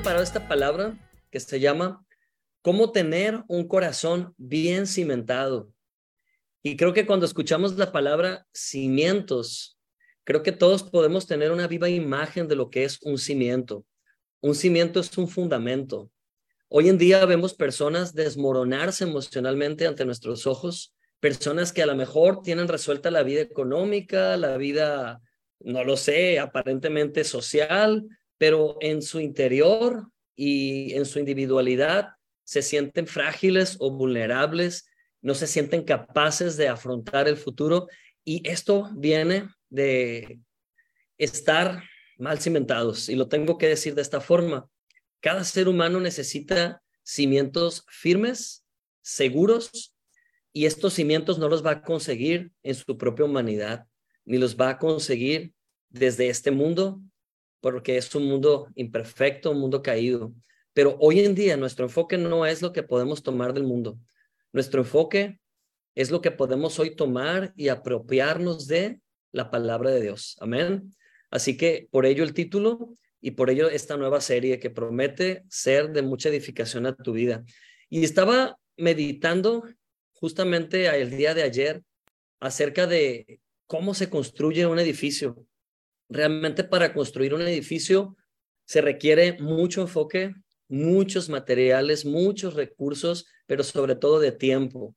preparado esta palabra que se llama cómo tener un corazón bien cimentado. Y creo que cuando escuchamos la palabra cimientos, creo que todos podemos tener una viva imagen de lo que es un cimiento. Un cimiento es un fundamento. Hoy en día vemos personas desmoronarse emocionalmente ante nuestros ojos, personas que a lo mejor tienen resuelta la vida económica, la vida, no lo sé, aparentemente social, pero en su interior y en su individualidad se sienten frágiles o vulnerables, no se sienten capaces de afrontar el futuro, y esto viene de estar mal cimentados, y lo tengo que decir de esta forma. Cada ser humano necesita cimientos firmes, seguros, y estos cimientos no los va a conseguir en su propia humanidad, ni los va a conseguir desde este mundo, porque es un mundo imperfecto, un mundo caído. Pero hoy en día nuestro enfoque no es lo que podemos tomar del mundo. Nuestro enfoque es lo que podemos hoy tomar y apropiarnos de la palabra de Dios. Amén. Así que por ello el título y por ello esta nueva serie que promete ser de mucha edificación a tu vida. Y estaba meditando justamente el día de ayer acerca de cómo se construye un edificio. Realmente para construir un edificio se requiere mucho enfoque, muchos materiales, muchos recursos, pero sobre todo de tiempo.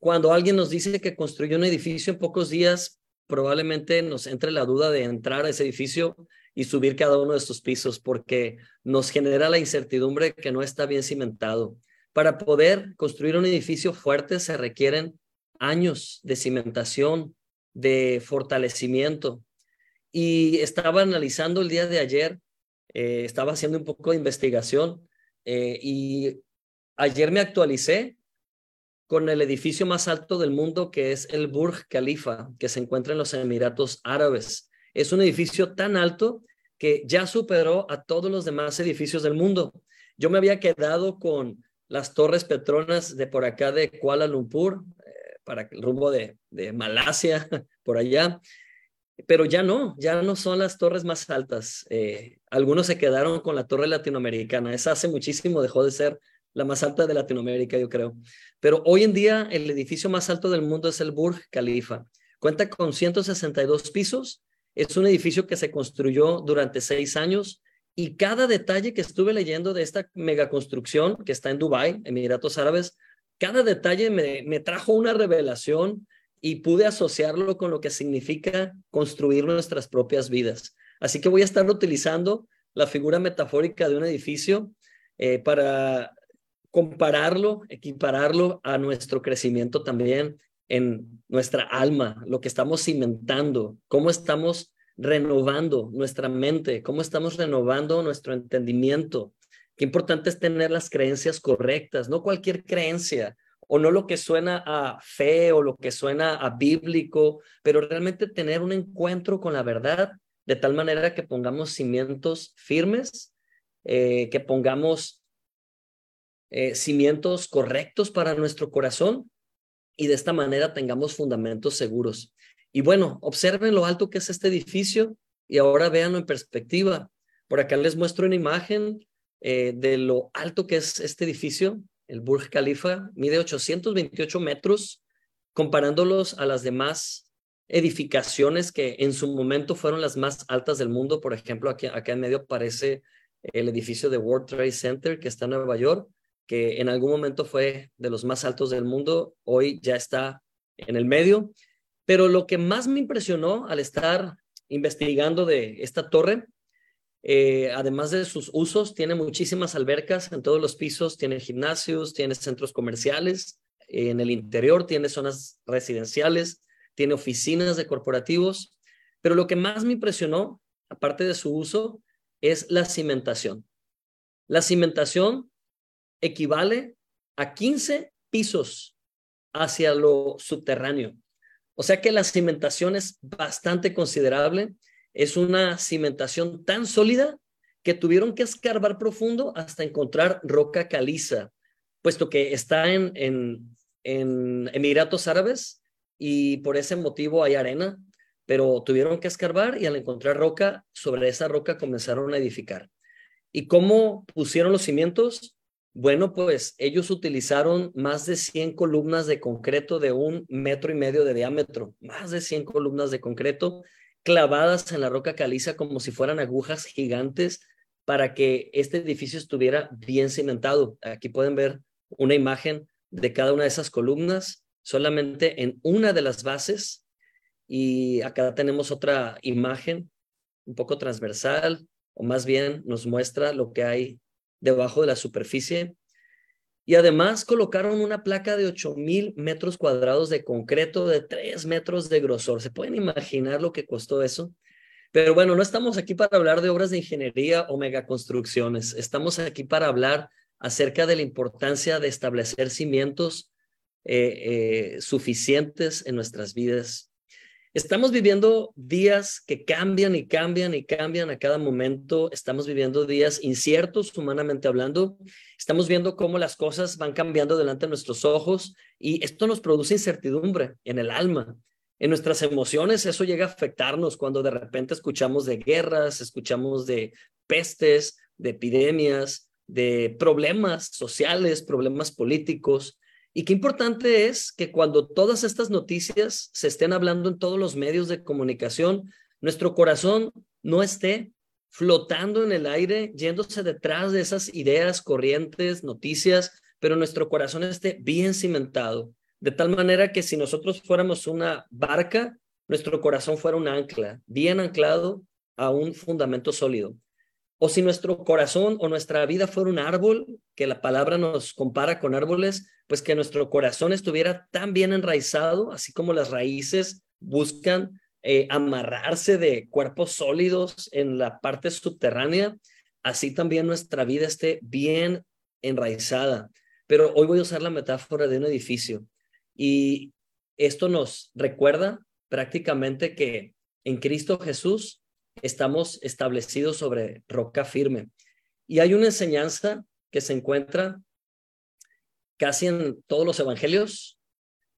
Cuando alguien nos dice que construye un edificio en pocos días, probablemente nos entre la duda de entrar a ese edificio y subir cada uno de estos pisos, porque nos genera la incertidumbre que no está bien cimentado. Para poder construir un edificio fuerte se requieren años de cimentación, de fortalecimiento. Y estaba analizando el día de ayer, estaba haciendo un poco de investigación y ayer me actualicé con el edificio más alto del mundo, que es el Burj Khalifa, que se encuentra en los Emiratos Árabes. Es un edificio tan alto que ya superó a todos los demás edificios del mundo. Yo me había quedado con las Torres Petronas de por acá de Kuala Lumpur, para el rumbo de Malasia, por allá. Pero ya no son las torres más altas. Algunos se quedaron con la Torre Latinoamericana. Esa hace muchísimo dejó de ser la más alta de Latinoamérica, yo creo. Pero hoy en día el edificio más alto del mundo es el Burj Khalifa. Cuenta con 162 pisos. Es un edificio que se construyó durante 6 años. Y cada detalle que estuve leyendo de esta megaconstrucción que está en Dubái, Emiratos Árabes, cada detalle me trajo una revelación y pude asociarlo con lo que significa construir nuestras propias vidas. Así que voy a estar utilizando la figura metafórica de un edificio para compararlo, equipararlo a nuestro crecimiento también en nuestra alma, lo que estamos cimentando, cómo estamos renovando nuestra mente, cómo estamos renovando nuestro entendimiento. Qué importante es tener las creencias correctas, no cualquier creencia, o no lo que suena a fe o lo que suena a bíblico, pero realmente tener un encuentro con la verdad de tal manera que pongamos cimientos firmes, que pongamos cimientos correctos para nuestro corazón y de esta manera tengamos fundamentos seguros. Y bueno, observen lo alto que es este edificio y ahora véanlo en perspectiva. Por acá les muestro una imagen de lo alto que es este edificio. El Burj Khalifa mide 828 metros, comparándolos a las demás edificaciones que en su momento fueron las más altas del mundo. Por ejemplo, acá en medio aparece el edificio de World Trade Center que está en Nueva York, que en algún momento fue de los más altos del mundo, hoy ya está en el medio. Pero lo que más me impresionó al estar investigando de esta torre, además de sus usos, tiene muchísimas albercas en todos los pisos, tiene gimnasios, tiene centros comerciales, en el interior tiene zonas residenciales, tiene oficinas de corporativos, pero lo que más me impresionó, aparte de su uso, es la cimentación. La cimentación equivale a 15 pisos hacia lo subterráneo. O sea que la cimentación es bastante considerable. Es una cimentación tan sólida que tuvieron que escarbar profundo hasta encontrar roca caliza, puesto que está en Emiratos Árabes y por ese motivo hay arena, pero tuvieron que escarbar y al encontrar roca, sobre esa roca comenzaron a edificar. ¿Y cómo pusieron los cimientos? Bueno, pues ellos utilizaron más de 100 columnas de concreto de 1,5 metros de diámetro, más de 100 columnas de concreto clavadas en la roca caliza como si fueran agujas gigantes para que este edificio estuviera bien cimentado. Aquí pueden ver una imagen de cada una de esas columnas, solamente en una de las bases. Y acá tenemos otra imagen un poco transversal, o más bien nos muestra lo que hay debajo de la superficie. Y además colocaron una placa de 8,000 metros cuadrados de concreto de 3 metros de grosor. ¿Se pueden imaginar lo que costó eso? Pero bueno, no estamos aquí para hablar de obras de ingeniería o megaconstrucciones. Estamos aquí para hablar acerca de la importancia de establecer cimientos suficientes en nuestras vidas. Estamos viviendo días que cambian y cambian y cambian a cada momento. Estamos viviendo días inciertos, humanamente hablando. Estamos viendo cómo las cosas van cambiando delante de nuestros ojos y esto nos produce incertidumbre en el alma. En nuestras emociones eso llega a afectarnos cuando de repente escuchamos de guerras, escuchamos de pestes, de epidemias, de problemas sociales, problemas políticos. Y qué importante es que cuando todas estas noticias se estén hablando en todos los medios de comunicación, nuestro corazón no esté flotando en el aire, yéndose detrás de esas ideas, corrientes, noticias, pero nuestro corazón esté bien cimentado. De tal manera que si nosotros fuéramos una barca, nuestro corazón fuera un ancla, bien anclado a un fundamento sólido. O si nuestro corazón o nuestra vida fuera un árbol, que la palabra nos compara con árboles, pues que nuestro corazón estuviera tan bien enraizado, así como las raíces buscan amarrarse de cuerpos sólidos en la parte subterránea, así también nuestra vida esté bien enraizada. Pero hoy voy a usar la metáfora de un edificio y esto nos recuerda prácticamente que en Cristo Jesús estamos establecidos sobre roca firme. Y hay una enseñanza que se encuentra casi en todos los evangelios,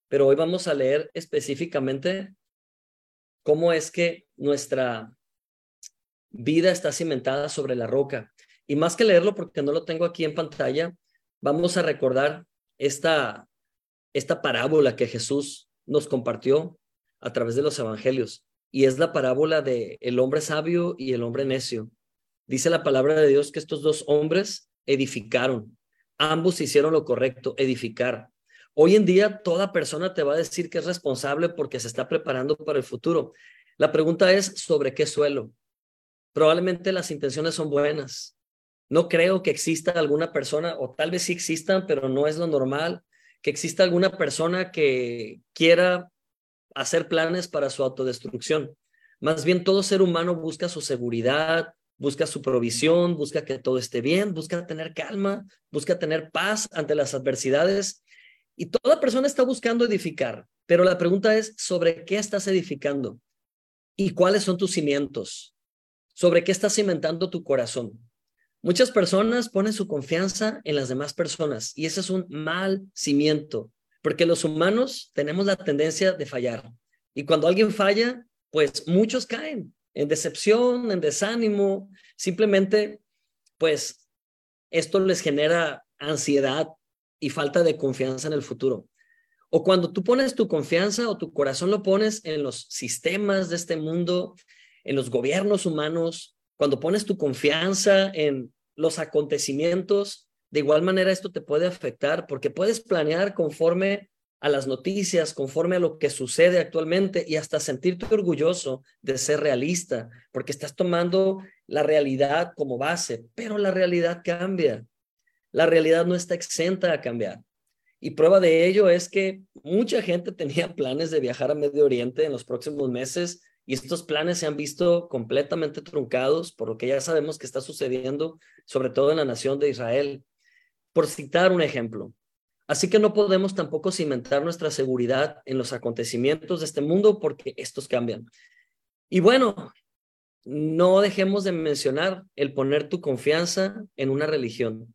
pero hoy vamos a leer específicamente cómo es que nuestra vida está cimentada sobre la roca. Y más que leerlo, porque no lo tengo aquí en pantalla, vamos a recordar esta parábola que Jesús nos compartió a través de los evangelios. Y es la parábola de el hombre sabio y el hombre necio. Dice la palabra de Dios que estos dos hombres edificaron. Ambos hicieron lo correcto, edificar. Hoy en día toda persona te va a decir que es responsable porque se está preparando para el futuro. La pregunta es, ¿sobre qué suelo? Probablemente las intenciones son buenas. No creo que exista alguna persona, o tal vez sí existan, pero no es lo normal, que exista alguna persona que quiera hacer planes para su autodestrucción. Más bien, todo ser humano busca su seguridad, busca su provisión, busca que todo esté bien, busca tener calma, busca tener paz ante las adversidades. Y toda persona está buscando edificar, pero la pregunta es, ¿sobre qué estás edificando? ¿Y cuáles son tus cimientos? ¿Sobre qué estás cimentando tu corazón? Muchas personas ponen su confianza en las demás personas y ese es un mal cimiento. Porque los humanos tenemos la tendencia de fallar. Y cuando alguien falla, pues muchos caen en decepción, en desánimo. Simplemente, pues, esto les genera ansiedad y falta de confianza en el futuro. O cuando tú pones tu confianza o tu corazón lo pones en los sistemas de este mundo, en los gobiernos humanos, cuando pones tu confianza en los acontecimientos, de igual manera, esto te puede afectar porque puedes planear conforme a las noticias, conforme a lo que sucede actualmente y hasta sentirte orgulloso de ser realista porque estás tomando la realidad como base, pero la realidad cambia. La realidad no está exenta a cambiar. Y prueba de ello es que mucha gente tenía planes de viajar a Medio Oriente en los próximos meses y estos planes se han visto completamente truncados por lo que ya sabemos que está sucediendo, sobre todo en la nación de Israel. Por citar un ejemplo. Así que no podemos tampoco cimentar nuestra seguridad en los acontecimientos de este mundo porque estos cambian. Y bueno, no dejemos de mencionar el poner tu confianza en una religión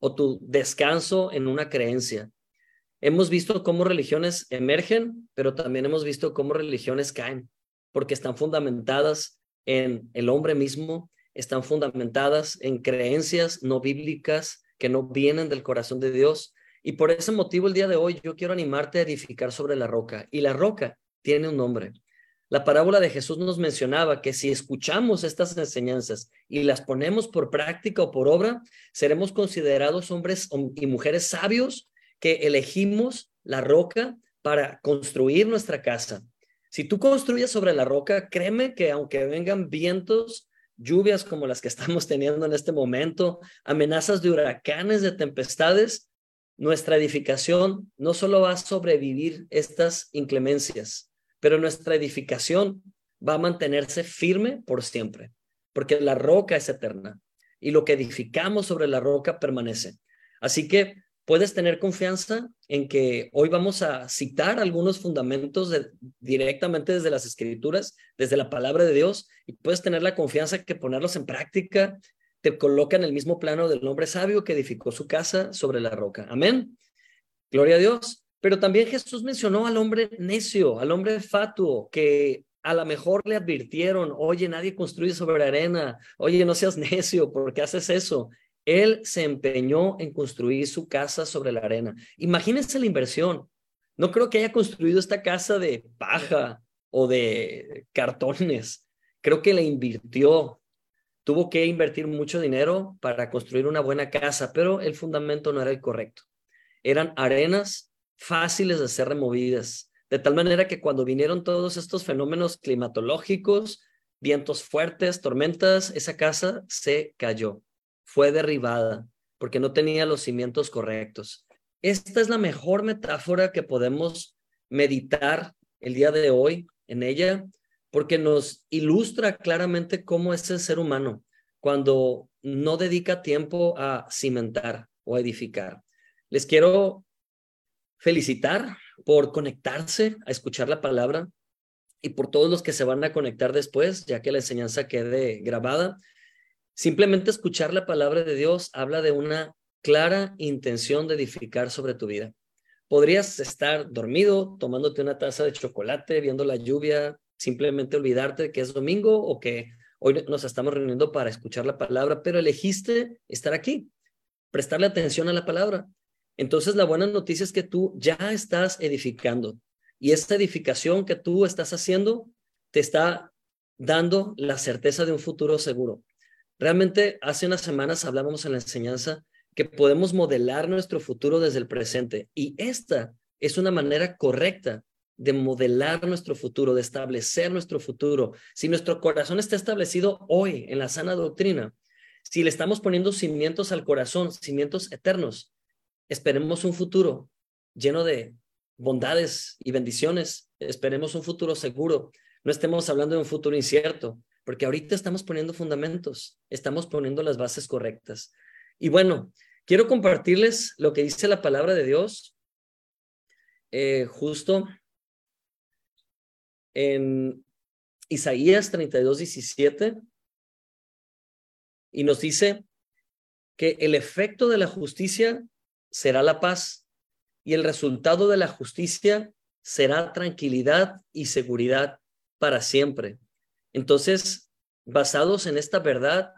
o tu descanso en una creencia. Hemos visto cómo religiones emergen, pero también hemos visto cómo religiones caen porque están fundamentadas en el hombre mismo, están fundamentadas en creencias no bíblicas que no vienen del corazón de Dios. Y por ese motivo, el día de hoy, yo quiero animarte a edificar sobre la roca. Y la roca tiene un nombre. La parábola de Jesús nos mencionaba que si escuchamos estas enseñanzas y las ponemos por práctica o por obra, seremos considerados hombres y mujeres sabios que elegimos la roca para construir nuestra casa. Si tú construyes sobre la roca, créeme que aunque vengan vientos, lluvias como las que estamos teniendo en este momento, amenazas de huracanes, de tempestades, nuestra edificación no solo va a sobrevivir estas inclemencias, pero nuestra edificación va a mantenerse firme por siempre, porque la roca es eterna y lo que edificamos sobre la roca permanece. Así que puedes tener confianza en que hoy vamos a citar algunos fundamentos directamente desde las Escrituras, desde la palabra de Dios, y puedes tener la confianza que ponerlos en práctica te coloca en el mismo plano del hombre sabio que edificó su casa sobre la roca. Amén. Gloria a Dios. Pero también Jesús mencionó al hombre necio, al hombre fatuo, que a lo mejor le advirtieron, oye, nadie construye sobre arena, oye, no seas necio, ¿por qué haces eso? Él se empeñó en construir su casa sobre la arena. Imagínense la inversión. No creo que haya construido esta casa de paja o de cartones. Creo que le invirtió. Tuvo que invertir mucho dinero para construir una buena casa, pero el fundamento no era el correcto. Eran arenas fáciles de ser removidas, de tal manera que cuando vinieron todos estos fenómenos climatológicos, vientos fuertes, tormentas, esa casa se cayó. Fue derribada porque no tenía los cimientos correctos. Esta es la mejor metáfora que podemos meditar el día de hoy en ella, porque nos ilustra claramente cómo es el ser humano cuando no dedica tiempo a cimentar o a edificar. Les quiero felicitar por conectarse a escuchar la palabra y por todos los que se van a conectar después, ya que la enseñanza quede grabada. Simplemente escuchar la palabra de Dios habla de una clara intención de edificar sobre tu vida. Podrías estar dormido, tomándote una taza de chocolate, viendo la lluvia, simplemente olvidarte que es domingo o que hoy nos estamos reuniendo para escuchar la palabra, pero elegiste estar aquí, prestarle atención a la palabra. Entonces, la buena noticia es que tú ya estás edificando y esta edificación que tú estás haciendo te está dando la certeza de un futuro seguro. Realmente hace unas semanas hablábamos en la enseñanza que podemos modelar nuestro futuro desde el presente y esta es una manera correcta de modelar nuestro futuro, de establecer nuestro futuro. Si nuestro corazón está establecido hoy en la sana doctrina, si le estamos poniendo cimientos al corazón, cimientos eternos, esperemos un futuro lleno de bondades y bendiciones, esperemos un futuro seguro, no estemos hablando de un futuro incierto. Porque ahorita estamos poniendo fundamentos, estamos poniendo las bases correctas. Y bueno, quiero compartirles lo que dice la palabra de Dios, justo en Isaías 32:17, y nos dice que el efecto de la justicia será la paz, y el resultado de la justicia será tranquilidad y seguridad para siempre. Entonces, basados en esta verdad,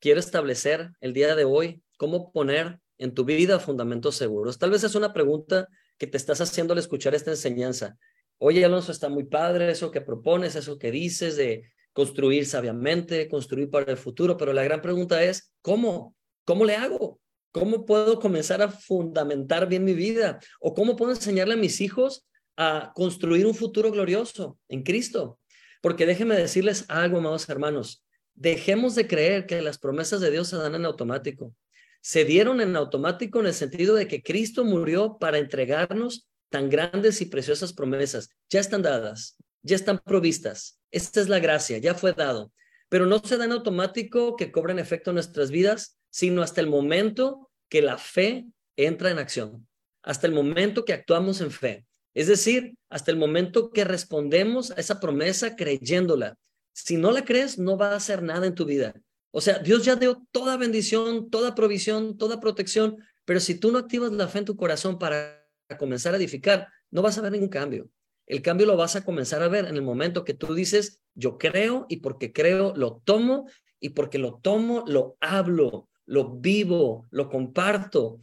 quiero establecer el día de hoy cómo poner en tu vida fundamentos seguros. Tal vez es una pregunta que te estás haciendo al escuchar esta enseñanza. Oye, Alonso, está muy padre eso que propones, eso que dices de construir sabiamente, construir para el futuro, pero la gran pregunta es, ¿cómo? ¿Cómo le hago? ¿Cómo puedo comenzar a fundamentar bien mi vida? ¿O cómo puedo enseñarle a mis hijos a construir un futuro glorioso en Cristo? Porque déjenme decirles algo, amados hermanos. Dejemos de creer que las promesas de Dios se dan en automático. Se dieron en automático en el sentido de que Cristo murió para entregarnos tan grandes y preciosas promesas. Ya están dadas, ya están provistas. Esta es la gracia, ya fue dado. Pero no se da en automático que cobren efecto en nuestras vidas, sino hasta el momento que la fe entra en acción. Hasta el momento que actuamos en fe. Es decir, hasta el momento que respondemos a esa promesa creyéndola. Si no la crees, no va a hacer nada en tu vida. O sea, Dios ya dio toda bendición, toda provisión, toda protección, pero si tú no activas la fe en tu corazón para comenzar a edificar, no vas a ver ningún cambio. El cambio lo vas a comenzar a ver en el momento que tú dices, yo creo y porque creo lo tomo y porque lo tomo, lo hablo, lo vivo, lo comparto.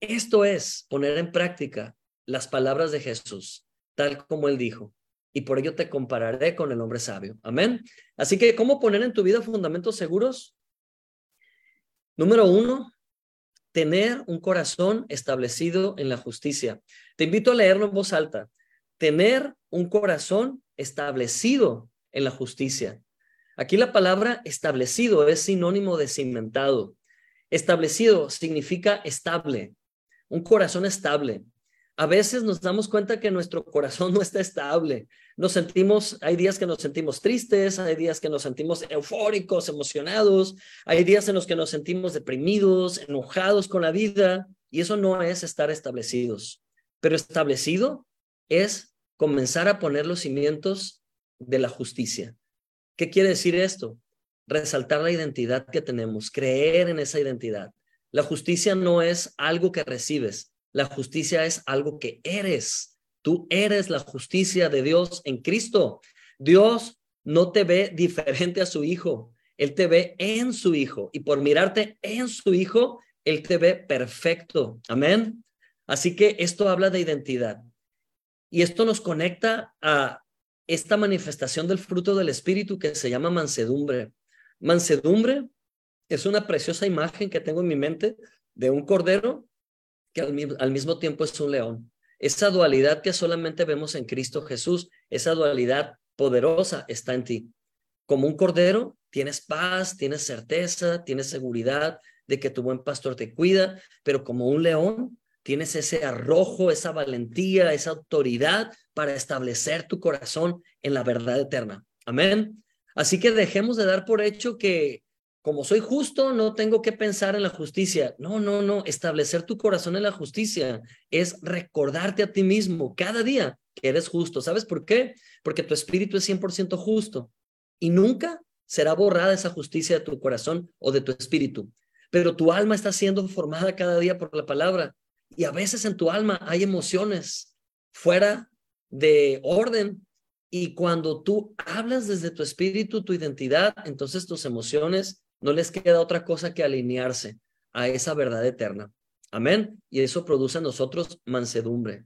Esto es poner en práctica las palabras de Jesús, tal como Él dijo. Y por ello te compararé con el hombre sabio. Amén. Así que, ¿cómo poner en tu vida fundamentos seguros? Número 1, tener un corazón establecido en la justicia. Te invito a leerlo en voz alta. Tener un corazón establecido en la justicia. Aquí la palabra establecido es sinónimo de cimentado. Establecido significa estable, un corazón estable. A veces nos damos cuenta que nuestro corazón no está estable. Hay días que nos sentimos tristes, hay días que nos sentimos eufóricos, emocionados, hay días en los que nos sentimos deprimidos, enojados con la vida, y eso no es estar establecidos. Pero establecido es comenzar a poner los cimientos de la justicia. ¿Qué quiere decir esto? Resaltar la identidad que tenemos, creer en esa identidad. La justicia no es algo que recibes, la justicia es algo que eres. Tú eres la justicia de Dios en Cristo. Dios no te ve diferente a su Hijo, Él te ve en su Hijo, y por mirarte en su Hijo, Él te ve perfecto. Amén. Así que esto habla de identidad, y esto nos conecta a esta manifestación del fruto del Espíritu que se llama mansedumbre. Mansedumbre es una preciosa imagen que tengo en mi mente de un cordero que al mismo tiempo es un león. Esa dualidad que solamente vemos en Cristo Jesús, esa dualidad poderosa está en ti. Como un cordero, tienes paz, tienes certeza, tienes seguridad de que tu buen pastor te cuida, pero como un león, tienes ese arrojo, esa valentía, esa autoridad para establecer tu corazón en la verdad eterna. Amén. Así que dejemos de dar por hecho que, como soy justo, no tengo que pensar en la justicia. No. Establecer tu corazón en la justicia es recordarte a ti mismo cada día que eres justo. ¿Sabes por qué? Porque tu espíritu es 100% justo y nunca será borrada esa justicia de tu corazón o de tu espíritu. Pero tu alma está siendo formada cada día por la palabra. Y a veces en tu alma hay emociones fuera de orden, y cuando tú hablas desde tu espíritu, tu identidad, entonces tus emociones no les queda otra cosa que alinearse a esa verdad eterna. Amén. Y eso produce en nosotros mansedumbre.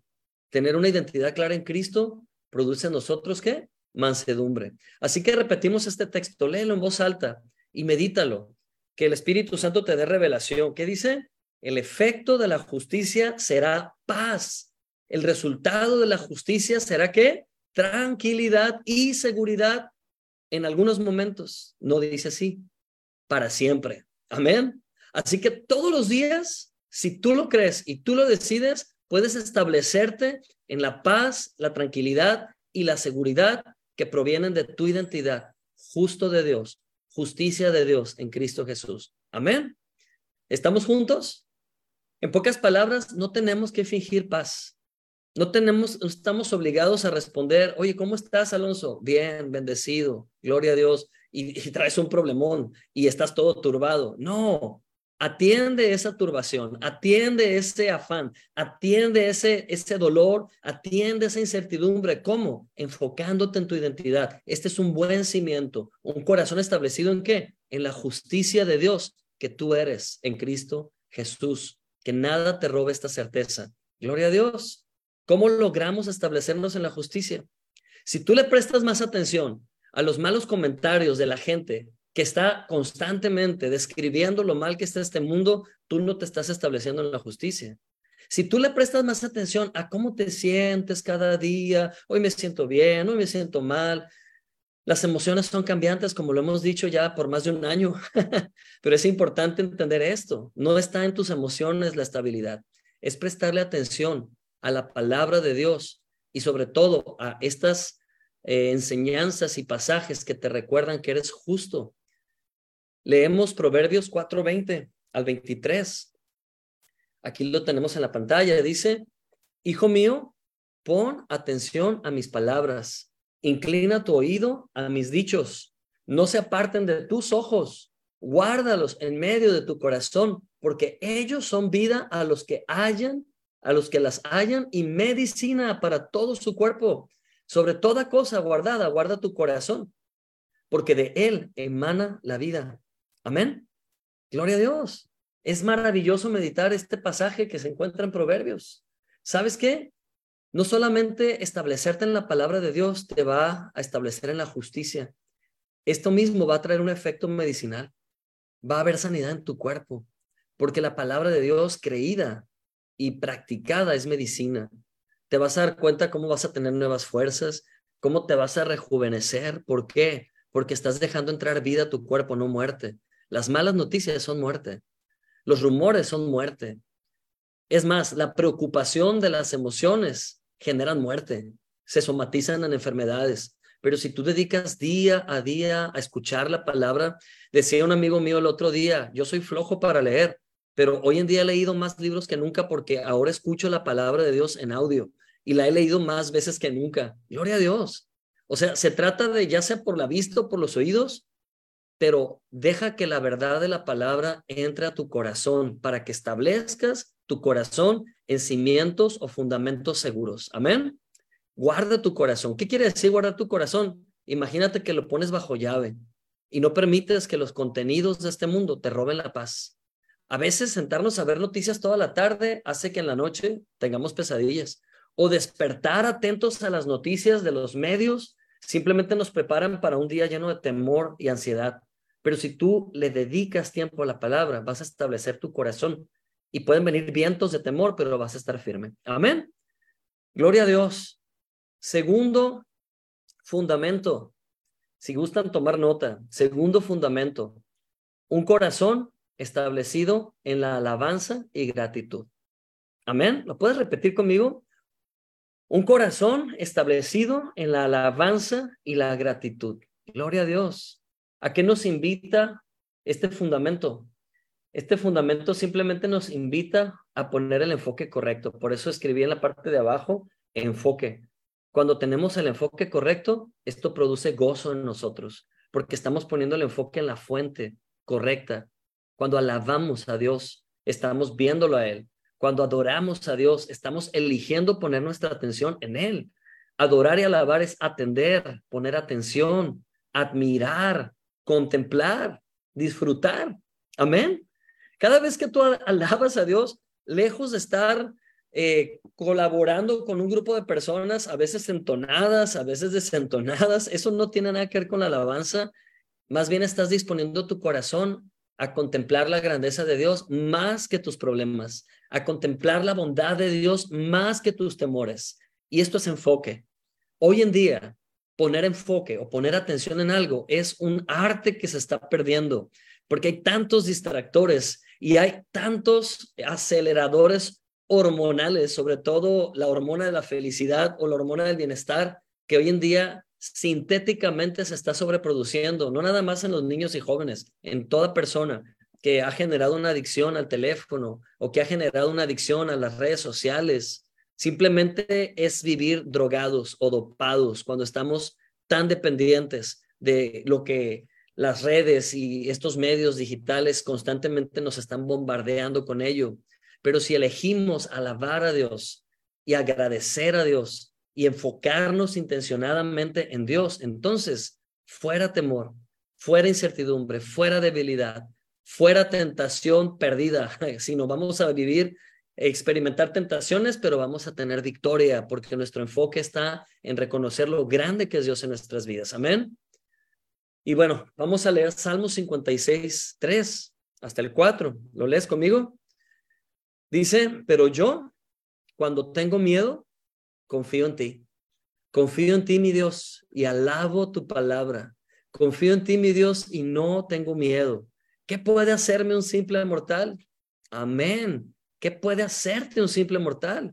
Tener una identidad clara en Cristo produce en nosotros ¿qué? Mansedumbre. Así que repetimos este texto, léelo en voz alta y medítalo. Que el Espíritu Santo te dé revelación. ¿Qué dice? El efecto de la justicia será paz. El resultado de la justicia será ¿qué? Tranquilidad y seguridad. En algunos momentos, no dice así, para siempre. Amén. Así que todos los días, si tú lo crees y tú lo decides, puedes establecerte en la paz, la tranquilidad y la seguridad que provienen de tu identidad, justo de Dios, justicia de Dios en Cristo Jesús. Amén. ¿Estamos juntos? En pocas palabras, no tenemos que fingir paz. No estamos obligados a responder, oye, ¿cómo estás, Alonso? Bien, bendecido, gloria a Dios, y traes un problemón y estás todo turbado. No, atiende esa turbación, atiende ese afán, atiende ese dolor, atiende esa incertidumbre. ¿Cómo? Enfocándote en tu identidad. Este es un buen cimiento, un corazón establecido ¿en qué? En la justicia de Dios que tú eres en Cristo Jesús. Que nada te robe esta certeza. Gloria a Dios. ¿Cómo logramos establecernos en la justicia? Si tú le prestas más atención a los malos comentarios de la gente que está constantemente describiendo lo mal que está este mundo, tú no te estás estableciendo en la justicia. Si tú le prestas más atención a cómo te sientes cada día, hoy me siento bien, hoy me siento mal. Las emociones son cambiantes, como lo hemos dicho ya por más de un año, pero es importante entender esto. No está en tus emociones la estabilidad, es prestarle atención a la palabra de Dios y sobre todo a estas enseñanzas y pasajes que te recuerdan que eres justo. Leemos Proverbios 4:20 al 23. Aquí lo tenemos en la pantalla. Dice, hijo mío, pon atención a mis palabras. Inclina tu oído a mis dichos, no se aparten de tus ojos, guárdalos en medio de tu corazón, porque ellos son vida a los que hallan, a los que las hallan, y medicina para todo su cuerpo. Sobre toda cosa guardada, guarda tu corazón, porque de él emana la vida. Amén. Gloria a Dios. Es maravilloso meditar este pasaje que se encuentra en Proverbios. ¿Sabes qué? No solamente establecerte en la palabra de Dios te va a establecer en la justicia. Esto mismo va a traer un efecto medicinal. Va a haber sanidad en tu cuerpo, porque la palabra de Dios creída y practicada es medicina. Te vas a dar cuenta cómo vas a tener nuevas fuerzas, cómo te vas a rejuvenecer. ¿Por qué? Porque estás dejando entrar vida a tu cuerpo, no muerte. Las malas noticias son muerte. Los rumores son muerte. Es más, la preocupación de las emociones generan muerte. Se somatizan en enfermedades. Pero si tú dedicas día a día a escuchar la palabra, decía un amigo mío el otro día, yo soy flojo para leer, pero hoy en día he leído más libros que nunca porque ahora escucho la palabra de Dios en audio y la he leído más veces que nunca. Gloria a Dios. O sea, se trata de ya sea por la vista o por los oídos, pero deja que la verdad de la palabra entre a tu corazón para que establezcas tu corazón en cimientos o fundamentos seguros. Amén. Guarda tu corazón. ¿Qué quiere decir guardar tu corazón? Imagínate que lo pones bajo llave y no permites que los contenidos de este mundo te roben la paz. A veces sentarnos a ver noticias toda la tarde hace que en la noche tengamos pesadillas, o despertar atentos a las noticias de los medios simplemente nos preparan para un día lleno de temor y ansiedad. Pero si tú le dedicas tiempo a la palabra, vas a establecer tu corazón y pueden venir vientos de temor, pero vas a estar firme. Amén. Gloria a Dios. Segundo fundamento, si gustan tomar nota, segundo fundamento, un corazón establecido en la alabanza y gratitud. Amén. ¿Lo puedes repetir conmigo? Un corazón establecido en la alabanza y la gratitud. Gloria a Dios. ¿A qué nos invita este fundamento? Este fundamento simplemente nos invita a poner el enfoque correcto. Por eso escribí en la parte de abajo, enfoque. Cuando tenemos el enfoque correcto, esto produce gozo en nosotros, porque estamos poniendo el enfoque en la fuente correcta. Cuando alabamos a Dios, estamos viéndolo a Él. Cuando adoramos a Dios, estamos eligiendo poner nuestra atención en Él. Adorar y alabar es atender, poner atención, admirar, contemplar, disfrutar. Amén. Cada vez que tú alabas a Dios, lejos de estar colaborando con un grupo de personas, a veces entonadas, a veces desentonadas, eso no tiene nada que ver con la alabanza. Más bien estás disponiendo tu corazón a contemplar la grandeza de Dios más que tus problemas, a contemplar la bondad de Dios más que tus temores. Y esto es enfoque. Hoy en día, poner enfoque o poner atención en algo es un arte que se está perdiendo, porque hay tantos distractores y hay tantos aceleradores hormonales, sobre todo la hormona de la felicidad o la hormona del bienestar, que hoy en día sintéticamente se está sobreproduciendo, no nada más en los niños y jóvenes, en toda persona que ha generado una adicción al teléfono o que ha generado una adicción a las redes sociales. Simplemente es vivir drogados o dopados cuando estamos tan dependientes de lo que las redes y estos medios digitales constantemente nos están bombardeando con ello. Pero si elegimos alabar a Dios y agradecer a Dios y enfocarnos intencionadamente en Dios, entonces fuera temor, fuera incertidumbre, fuera debilidad, fuera tentación perdida. Si no vamos a vivir, experimentar tentaciones, pero vamos a tener victoria porque nuestro enfoque está en reconocer lo grande que es Dios en nuestras vidas. Amén. Y bueno, vamos a leer Salmo 56, 3 hasta el 4. ¿Lo lees conmigo? Dice, pero yo, cuando tengo miedo, confío en ti. Confío en ti, mi Dios, y alabo tu palabra. Confío en ti, mi Dios, y no tengo miedo. ¿Qué puede hacerme un simple mortal? Amén. ¿Qué puede hacerte un simple mortal?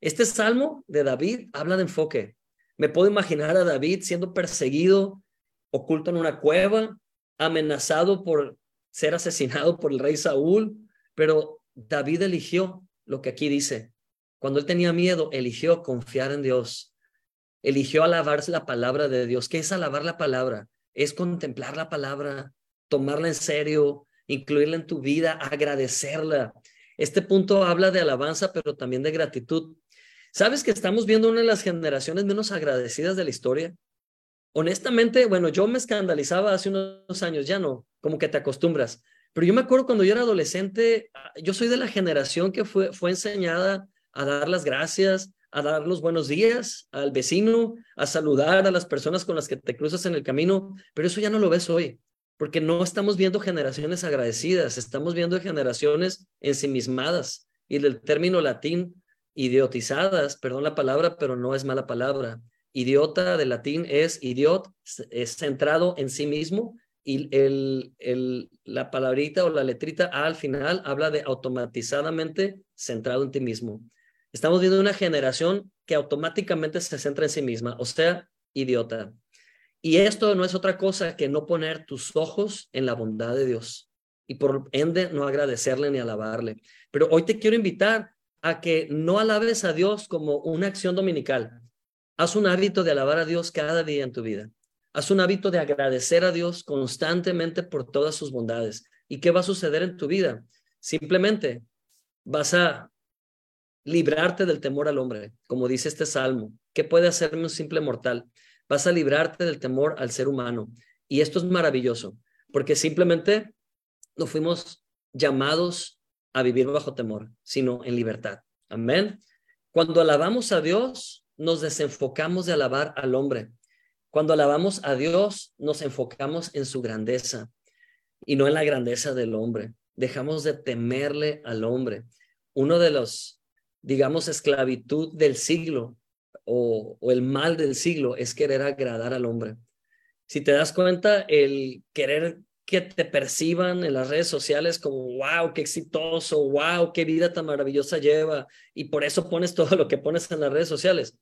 Este salmo de David habla de enfoque. Me puedo imaginar a David siendo perseguido, oculto en una cueva, amenazado por ser asesinado por el rey Saúl, pero David eligió lo que aquí dice. Cuando él tenía miedo, eligió confiar en Dios. Eligió alabar la palabra de Dios. ¿Qué es alabar la palabra? Es contemplar la palabra, tomarla en serio, incluirla en tu vida, agradecerla. Este punto habla de alabanza, pero también de gratitud. ¿Sabes que estamos viendo una de las generaciones menos agradecidas de la historia? honestamente, bueno, yo me escandalizaba hace unos años, ya no, como que te acostumbras. Pero yo me acuerdo cuando yo era adolescente, yo soy de la generación que fue enseñada a dar las gracias, a dar los buenos días al vecino, a saludar a las personas con las que te cruzas en el camino, pero eso ya no lo ves hoy, porque no estamos viendo generaciones agradecidas, estamos viendo generaciones ensimismadas, y del término latín, idiotizadas, perdón la palabra, pero no es mala palabra. Idiota de latín es idiot, es centrado en sí mismo, y la palabrita o la letrita A al final habla de automatizadamente centrado en ti mismo. Estamos viendo una generación que automáticamente se centra en sí misma, o sea, idiota. Y esto no es otra cosa que no poner tus ojos en la bondad de Dios y por ende no agradecerle ni alabarle. Pero hoy te quiero invitar a que no alabes a Dios como una acción dominical. Haz un hábito de alabar a Dios cada día en tu vida. Haz un hábito de agradecer a Dios constantemente por todas sus bondades. ¿Y qué va a suceder en tu vida? Simplemente vas a librarte del temor al hombre, como dice este salmo. ¿Qué puede hacerme un simple mortal? Vas a librarte del temor al ser humano. Y esto es maravilloso, porque simplemente no fuimos llamados a vivir bajo temor, sino en libertad. Amén. Cuando alabamos a Dios, nos desenfocamos de alabar al hombre. Cuando alabamos a Dios, nos enfocamos en su grandeza y no en la grandeza del hombre. Dejamos de temerle al hombre. Uno de los, digamos, esclavitud del siglo o el mal del siglo es querer agradar al hombre. Si te das cuenta, el querer que te perciban en las redes sociales como wow, qué exitoso, wow, qué vida tan maravillosa lleva, y por eso pones todo lo que pones en las redes sociales.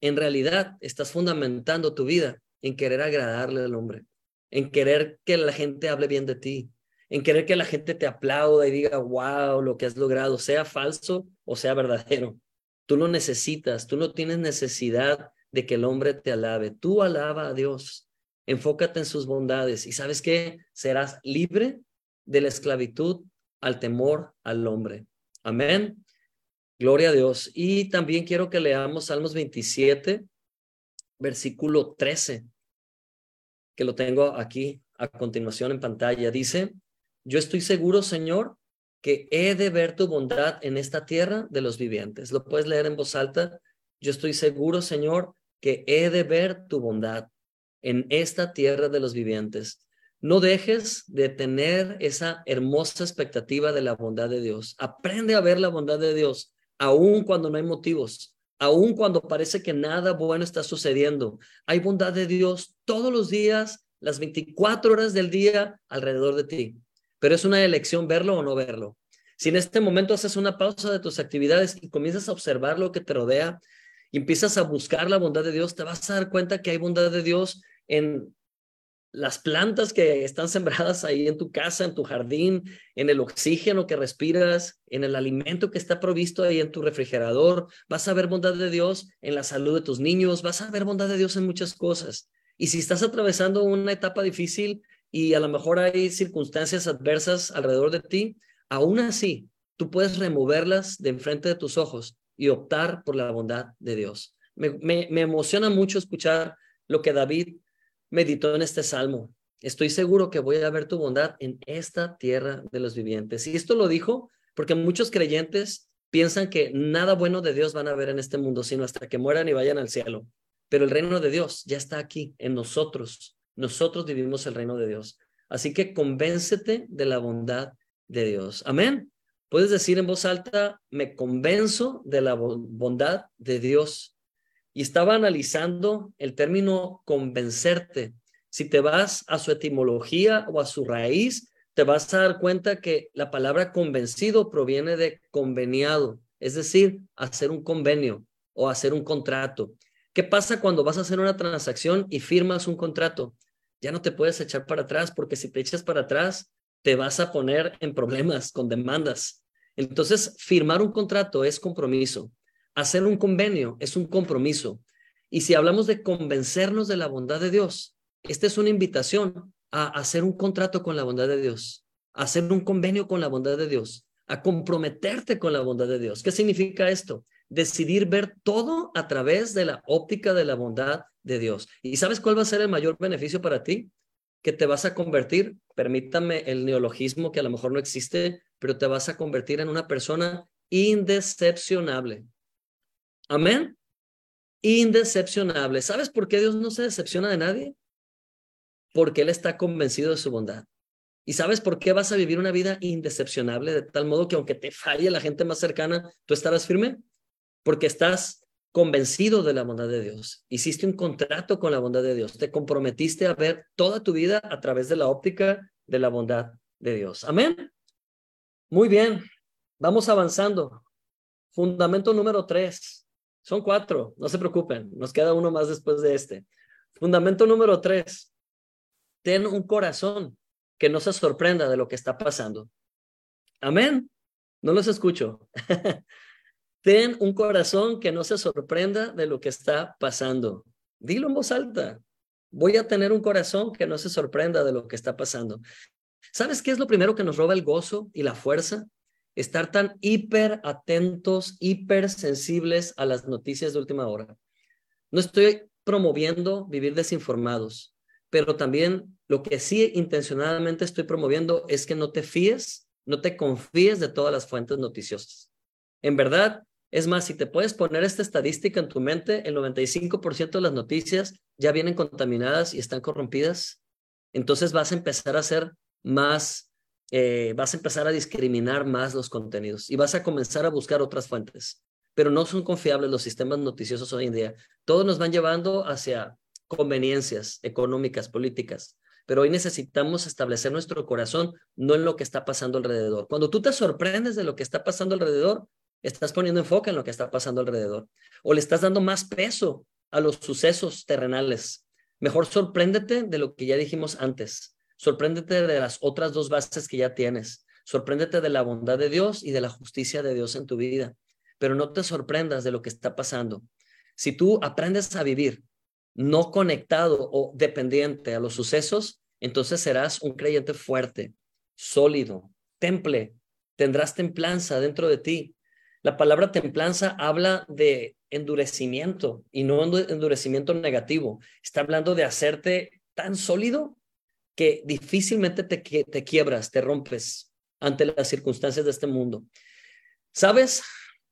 En realidad, estás fundamentando tu vida en querer agradarle al hombre, en querer que la gente hable bien de ti, en querer que la gente te aplauda y diga, wow, lo que has logrado, sea falso o sea verdadero. Tú lo necesitas, tú no tienes necesidad de que el hombre te alabe. Tú alaba a Dios, enfócate en sus bondades y ¿sabes qué? Serás libre de la esclavitud al temor al hombre. Amén. Gloria a Dios. Y también quiero que leamos Salmos 27, versículo 13, que lo tengo aquí a continuación en pantalla. Dice, yo estoy seguro, Señor, que he de ver tu bondad en esta tierra de los vivientes. Lo puedes leer en voz alta. Yo estoy seguro, Señor, que he de ver tu bondad en esta tierra de los vivientes. No dejes de tener esa hermosa expectativa de la bondad de Dios. Aprende a ver la bondad de Dios. Aún cuando no hay motivos, aún cuando parece que nada bueno está sucediendo, hay bondad de Dios todos los días, las 24 horas del día alrededor de ti. Pero es una elección verlo o no verlo. Si en este momento haces una pausa de tus actividades y comienzas a observar lo que te rodea y empiezas a buscar la bondad de Dios, te vas a dar cuenta que hay bondad de Dios en las plantas que están sembradas ahí en tu casa, en tu jardín, en el oxígeno que respiras, en el alimento que está provisto ahí en tu refrigerador. Vas a ver bondad de Dios en la salud de tus niños, vas a ver bondad de Dios en muchas cosas. Y si estás atravesando una etapa difícil y a lo mejor hay circunstancias adversas alrededor de ti, aún así tú puedes removerlas de enfrente de tus ojos y optar por la bondad de Dios. Me emociona mucho escuchar lo que David meditó en este salmo. Estoy seguro que voy a ver tu bondad en esta tierra de los vivientes. Y esto lo dijo porque muchos creyentes piensan que nada bueno de Dios van a ver en este mundo, sino hasta que mueran y vayan al cielo. Pero el reino de Dios ya está aquí, en nosotros. Nosotros vivimos el reino de Dios. Así que convéncete de la bondad de Dios. Amén. Puedes decir en voz alta, me convenzo de la bondad de Dios. Y estaba analizando el término convencerte. Si te vas a su etimología o a su raíz, te vas a dar cuenta que la palabra convencido proviene de conveniado, es decir, hacer un convenio o hacer un contrato. ¿Qué pasa cuando vas a hacer una transacción y firmas un contrato? Ya no te puedes echar para atrás, porque si te echas para atrás, te vas a poner en problemas con demandas. Entonces, firmar un contrato es compromiso. Hacer un convenio es un compromiso. Y si hablamos de convencernos de la bondad de Dios, esta es una invitación a hacer un contrato con la bondad de Dios, a hacer un convenio con la bondad de Dios, a comprometerte con la bondad de Dios. ¿Qué significa esto? Decidir ver todo a través de la óptica de la bondad de Dios. ¿Y sabes cuál va a ser el mayor beneficio para ti? Que te vas a convertir, permítame el neologismo que a lo mejor no existe, pero te vas a convertir en una persona indecepcionable. Amén. Indecepcionable. ¿Sabes por qué Dios no se decepciona de nadie? Porque Él está convencido de su bondad. ¿Y sabes por qué vas a vivir una vida indecepcionable? De tal modo que aunque te falle la gente más cercana, tú estarás firme. Porque estás convencido de la bondad de Dios. Hiciste un contrato con la bondad de Dios. Te comprometiste a ver toda tu vida a través de la óptica de la bondad de Dios. Amén. Muy bien. Vamos avanzando. Fundamento número 3. Son 4. No se preocupen. Nos queda uno más después de este. Fundamento número 3. Ten un corazón que no se sorprenda de lo que está pasando. Amén. No los escucho. Ten un corazón que no se sorprenda de lo que está pasando. Dilo en voz alta. Voy a tener un corazón que no se sorprenda de lo que está pasando. ¿Sabes qué es lo primero que nos roba el gozo y la fuerza? Estar tan hiper atentos, hiper sensibles a las noticias de última hora. No estoy promoviendo vivir desinformados, pero también lo que sí intencionadamente estoy promoviendo es que no te fíes, no te confíes de todas las fuentes noticiosas. En verdad, es más, si te puedes poner esta estadística en tu mente, el 95% de las noticias ya vienen contaminadas y están corrompidas. Entonces vas a empezar a ser más vas a empezar a discriminar más los contenidos y vas a comenzar a buscar otras fuentes, pero no son confiables los sistemas noticiosos hoy en día. Todos nos van llevando hacia conveniencias económicas, políticas, pero hoy necesitamos establecer nuestro corazón no en lo que está pasando alrededor. Cuando tú te sorprendes de lo que está pasando alrededor, estás poniendo enfoque en lo que está pasando alrededor o le estás dando más peso a los sucesos terrenales. Mejor sorpréndete de lo que ya dijimos antes. Sorpréndete de las otras dos bases que ya tienes. Sorpréndete de la bondad de Dios y de la justicia de Dios en tu vida. Pero no te sorprendas de lo que está pasando. Si tú aprendes a vivir no conectado o dependiente a los sucesos, entonces serás un creyente fuerte, sólido, temple. Tendrás templanza dentro de ti. La palabra templanza habla de endurecimiento y no endurecimiento negativo. Está hablando de hacerte tan sólido que difícilmente te quiebras, te rompes ante las circunstancias de este mundo. ¿Sabes?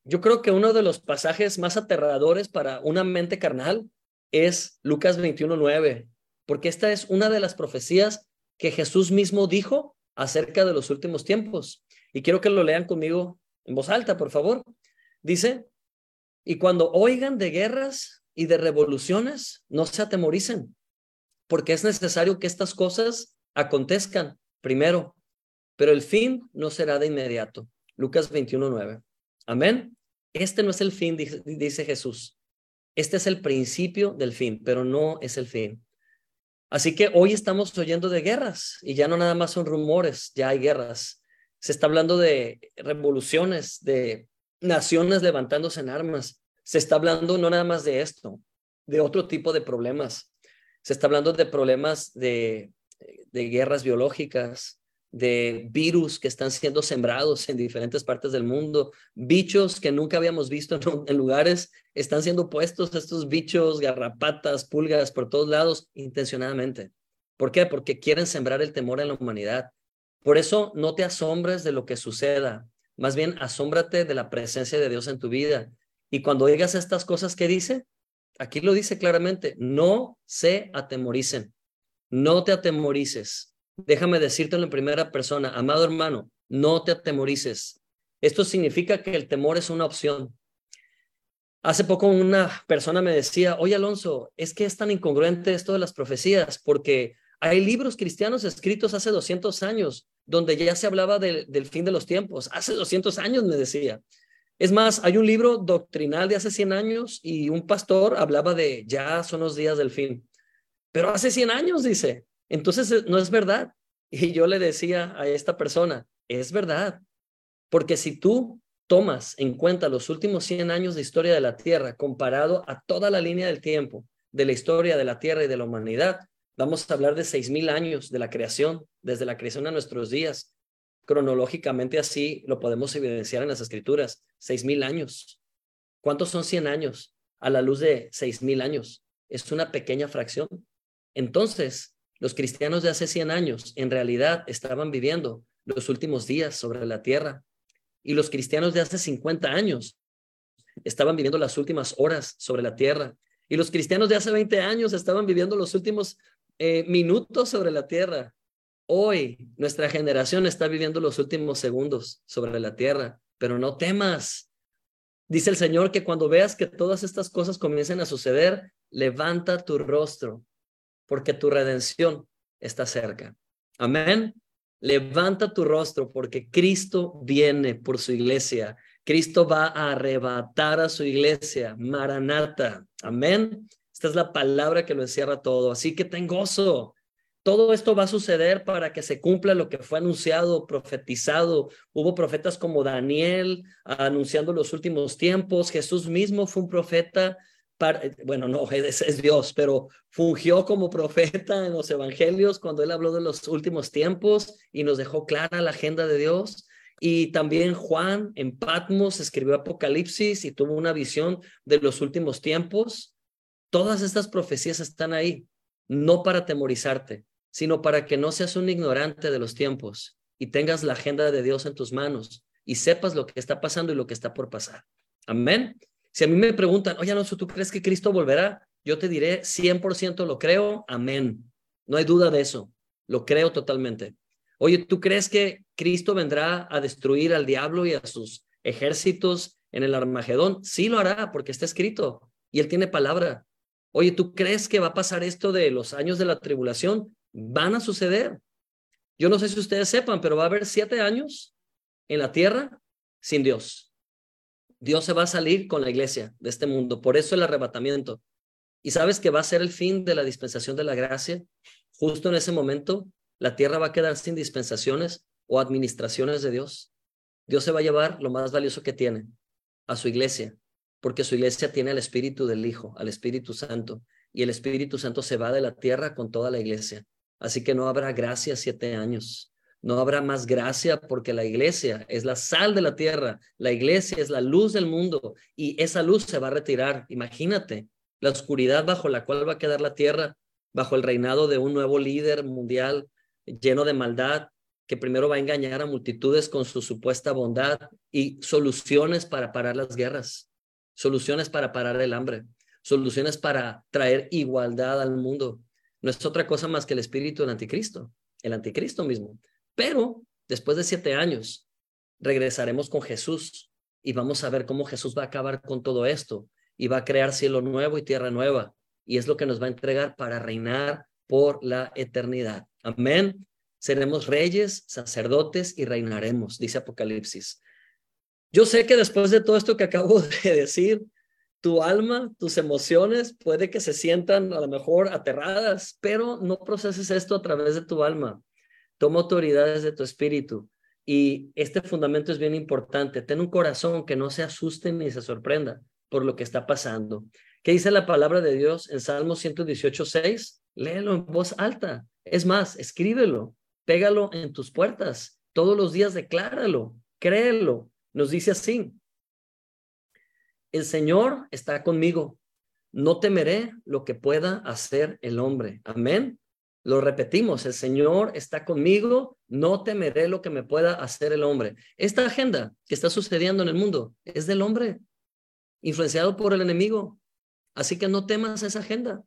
Yo creo que uno de los pasajes más aterradores para una mente carnal es Lucas 21:9, porque esta es una de las profecías que Jesús mismo dijo acerca de los últimos tiempos. Y quiero que lo lean conmigo en voz alta, por favor. Dice, y cuando oigan de guerras y de revoluciones, no se atemoricen. Porque es necesario que estas cosas acontezcan primero, pero el fin no será de inmediato. Lucas 21:9. Amén. Este no es el fin, dice Jesús. Este es el principio del fin, pero no es el fin. Así que hoy estamos oyendo de guerras y ya no nada más son rumores, ya hay guerras. Se está hablando de revoluciones, de naciones levantándose en armas. Se está hablando no nada más de esto, de otro tipo de problemas. Se está hablando de problemas de guerras biológicas, de virus que están siendo sembrados en diferentes partes del mundo, bichos que nunca habíamos visto en lugares, están siendo puestos estos bichos, garrapatas, pulgas por todos lados, intencionadamente. ¿Por qué? Porque quieren sembrar el temor en la humanidad. Por eso no te asombres de lo que suceda, más bien asómbrate de la presencia de Dios en tu vida. Y cuando oigas estas cosas, ¿qué dice? Aquí lo dice claramente, no se atemoricen, no te atemorices. Déjame decírtelo en primera persona, amado hermano, no te atemorices. Esto significa que el temor es una opción. Hace poco una persona me decía, oye Alonso, es que es tan incongruente esto de las profecías, porque hay libros cristianos escritos hace 200 años, donde ya se hablaba del fin de los tiempos. Hace 200 años me decía. Es más, hay un libro doctrinal de hace 100 años y un pastor hablaba de ya son los días del fin. Pero hace 100 años, dice. Entonces, no es verdad. Y yo le decía a esta persona, es verdad. Porque si tú tomas en cuenta los últimos 100 años de historia de la Tierra comparado a toda la línea del tiempo de la historia de la Tierra y de la humanidad, vamos a hablar de 6,000 años de la creación, desde la creación a nuestros días. Cronológicamente así lo podemos evidenciar en las escrituras, 6,000 años. ¿Cuántos son 100 años a la luz de 6,000 años? es una pequeña fracción. Entonces, los cristianos de hace 100 años en realidad estaban viviendo los últimos días sobre la tierra, y los cristianos de hace 50 años estaban viviendo las últimas horas sobre la tierra, y los cristianos de hace 20 años estaban viviendo los últimos minutos sobre la tierra. Hoy nuestra generación está viviendo los últimos segundos sobre la tierra, pero no temas. Dice el Señor que cuando veas que todas estas cosas comiencen a suceder, levanta tu rostro, porque tu redención está cerca. Amén. Levanta tu rostro porque Cristo viene por su iglesia. Cristo va a arrebatar a su iglesia. Maranata. Amén. Esta es la palabra que lo encierra todo. Así que ten gozo. Todo esto va a suceder para que se cumpla lo que fue anunciado, profetizado. Hubo profetas como Daniel anunciando los últimos tiempos. Jesús mismo fue un profeta. Bueno, no, es Dios, pero fungió como profeta en los evangelios cuando él habló de los últimos tiempos y nos dejó clara la agenda de Dios. Y también Juan en Patmos escribió Apocalipsis y tuvo una visión de los últimos tiempos. Todas estas profecías están ahí, no para atemorizarte, sino para que no seas un ignorante de los tiempos y tengas la agenda de Dios en tus manos y sepas lo que está pasando y lo que está por pasar. Amén. Si a mí me preguntan, oye Alonso, ¿tú crees que Cristo volverá? Yo te diré 100% lo creo, amén. No hay duda de eso, lo creo totalmente. Oye, ¿tú crees que Cristo vendrá a destruir al diablo y a sus ejércitos en el Armagedón? Sí lo hará, porque está escrito y él tiene palabra. Oye, ¿tú crees que va a pasar esto de los años de la tribulación? Van a suceder. Yo no sé si ustedes sepan, pero va a haber 7 años en la tierra sin Dios. Dios se va a salir con la iglesia de este mundo. Por eso el arrebatamiento. Y sabes que va a ser el fin de la dispensación de la gracia. Justo en ese momento, la tierra va a quedar sin dispensaciones o administraciones de Dios. Dios se va a llevar lo más valioso que tiene, a su iglesia, porque su iglesia tiene al Espíritu del Hijo, al Espíritu Santo, y el Espíritu Santo se va de la tierra con toda la iglesia. Así que no habrá gracia 7 años. No habrá más gracia porque la iglesia es la sal de la tierra. La iglesia es la luz del mundo y esa luz se va a retirar. Imagínate la oscuridad bajo la cual va a quedar la tierra, bajo el reinado de un nuevo líder mundial lleno de maldad que primero va a engañar a multitudes con su supuesta bondad y soluciones para parar las guerras, soluciones para parar el hambre, soluciones para traer igualdad al mundo. No es otra cosa más que el espíritu del anticristo, el anticristo mismo. Pero después de 7 años regresaremos con Jesús y vamos a ver cómo Jesús va a acabar con todo esto y va a crear cielo nuevo y tierra nueva. Y es lo que nos va a entregar para reinar por la eternidad. Amén. Seremos reyes, sacerdotes y reinaremos, dice Apocalipsis. Yo sé que después de todo esto que acabo de decir, tu alma, tus emociones puede que se sientan a lo mejor aterradas, pero no proceses esto a través de tu alma. Toma autoridades de tu espíritu y este fundamento es bien importante. Ten un corazón que no se asuste ni se sorprenda por lo que está pasando. ¿Qué dice la palabra de Dios en Salmo 118:6? Léelo en voz alta. Es más, escríbelo, pégalo en tus puertas. Todos los días decláralo, créelo. Nos dice así: el Señor está conmigo. No temeré lo que pueda hacer el hombre. Amén. Lo repetimos, el Señor está conmigo, no temeré lo que me pueda hacer el hombre. Esta agenda que está sucediendo en el mundo es del hombre, influenciado por el enemigo. Así que no temas esa agenda.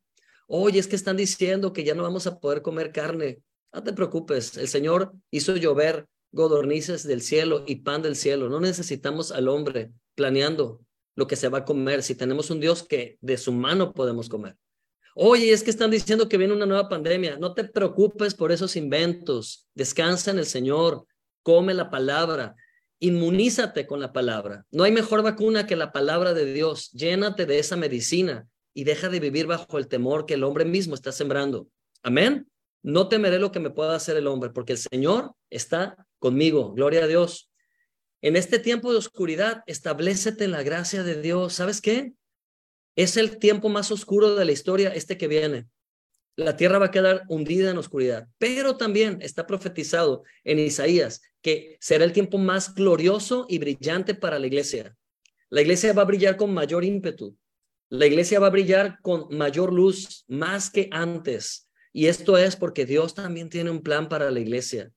Oye, es que están diciendo que ya no vamos a poder comer carne. No te preocupes, el Señor hizo llover godornices del cielo y pan del cielo. No necesitamos al hombre planeando lo que se va a comer si tenemos un Dios que de su mano podemos comer. Oye, es que están diciendo que viene una nueva pandemia. No te preocupes por esos inventos. Descansa en el Señor. Come la palabra. Inmunízate con la palabra. No hay mejor vacuna que la palabra de Dios. Llénate de esa medicina y deja de vivir bajo el temor que el hombre mismo está sembrando. Amén. No temeré lo que me pueda hacer el hombre, porque el Señor está conmigo. Gloria a Dios. En este tiempo de oscuridad, establécete en la gracia de Dios. ¿Sabes qué? Es el tiempo más oscuro de la historia este que viene. La tierra va a quedar hundida en oscuridad, pero también está profetizado en Isaías que será el tiempo más glorioso y brillante para la iglesia. La iglesia va a brillar con mayor ímpetu. La iglesia va a brillar con mayor luz más que antes. Y esto es porque Dios también tiene un plan para la iglesia.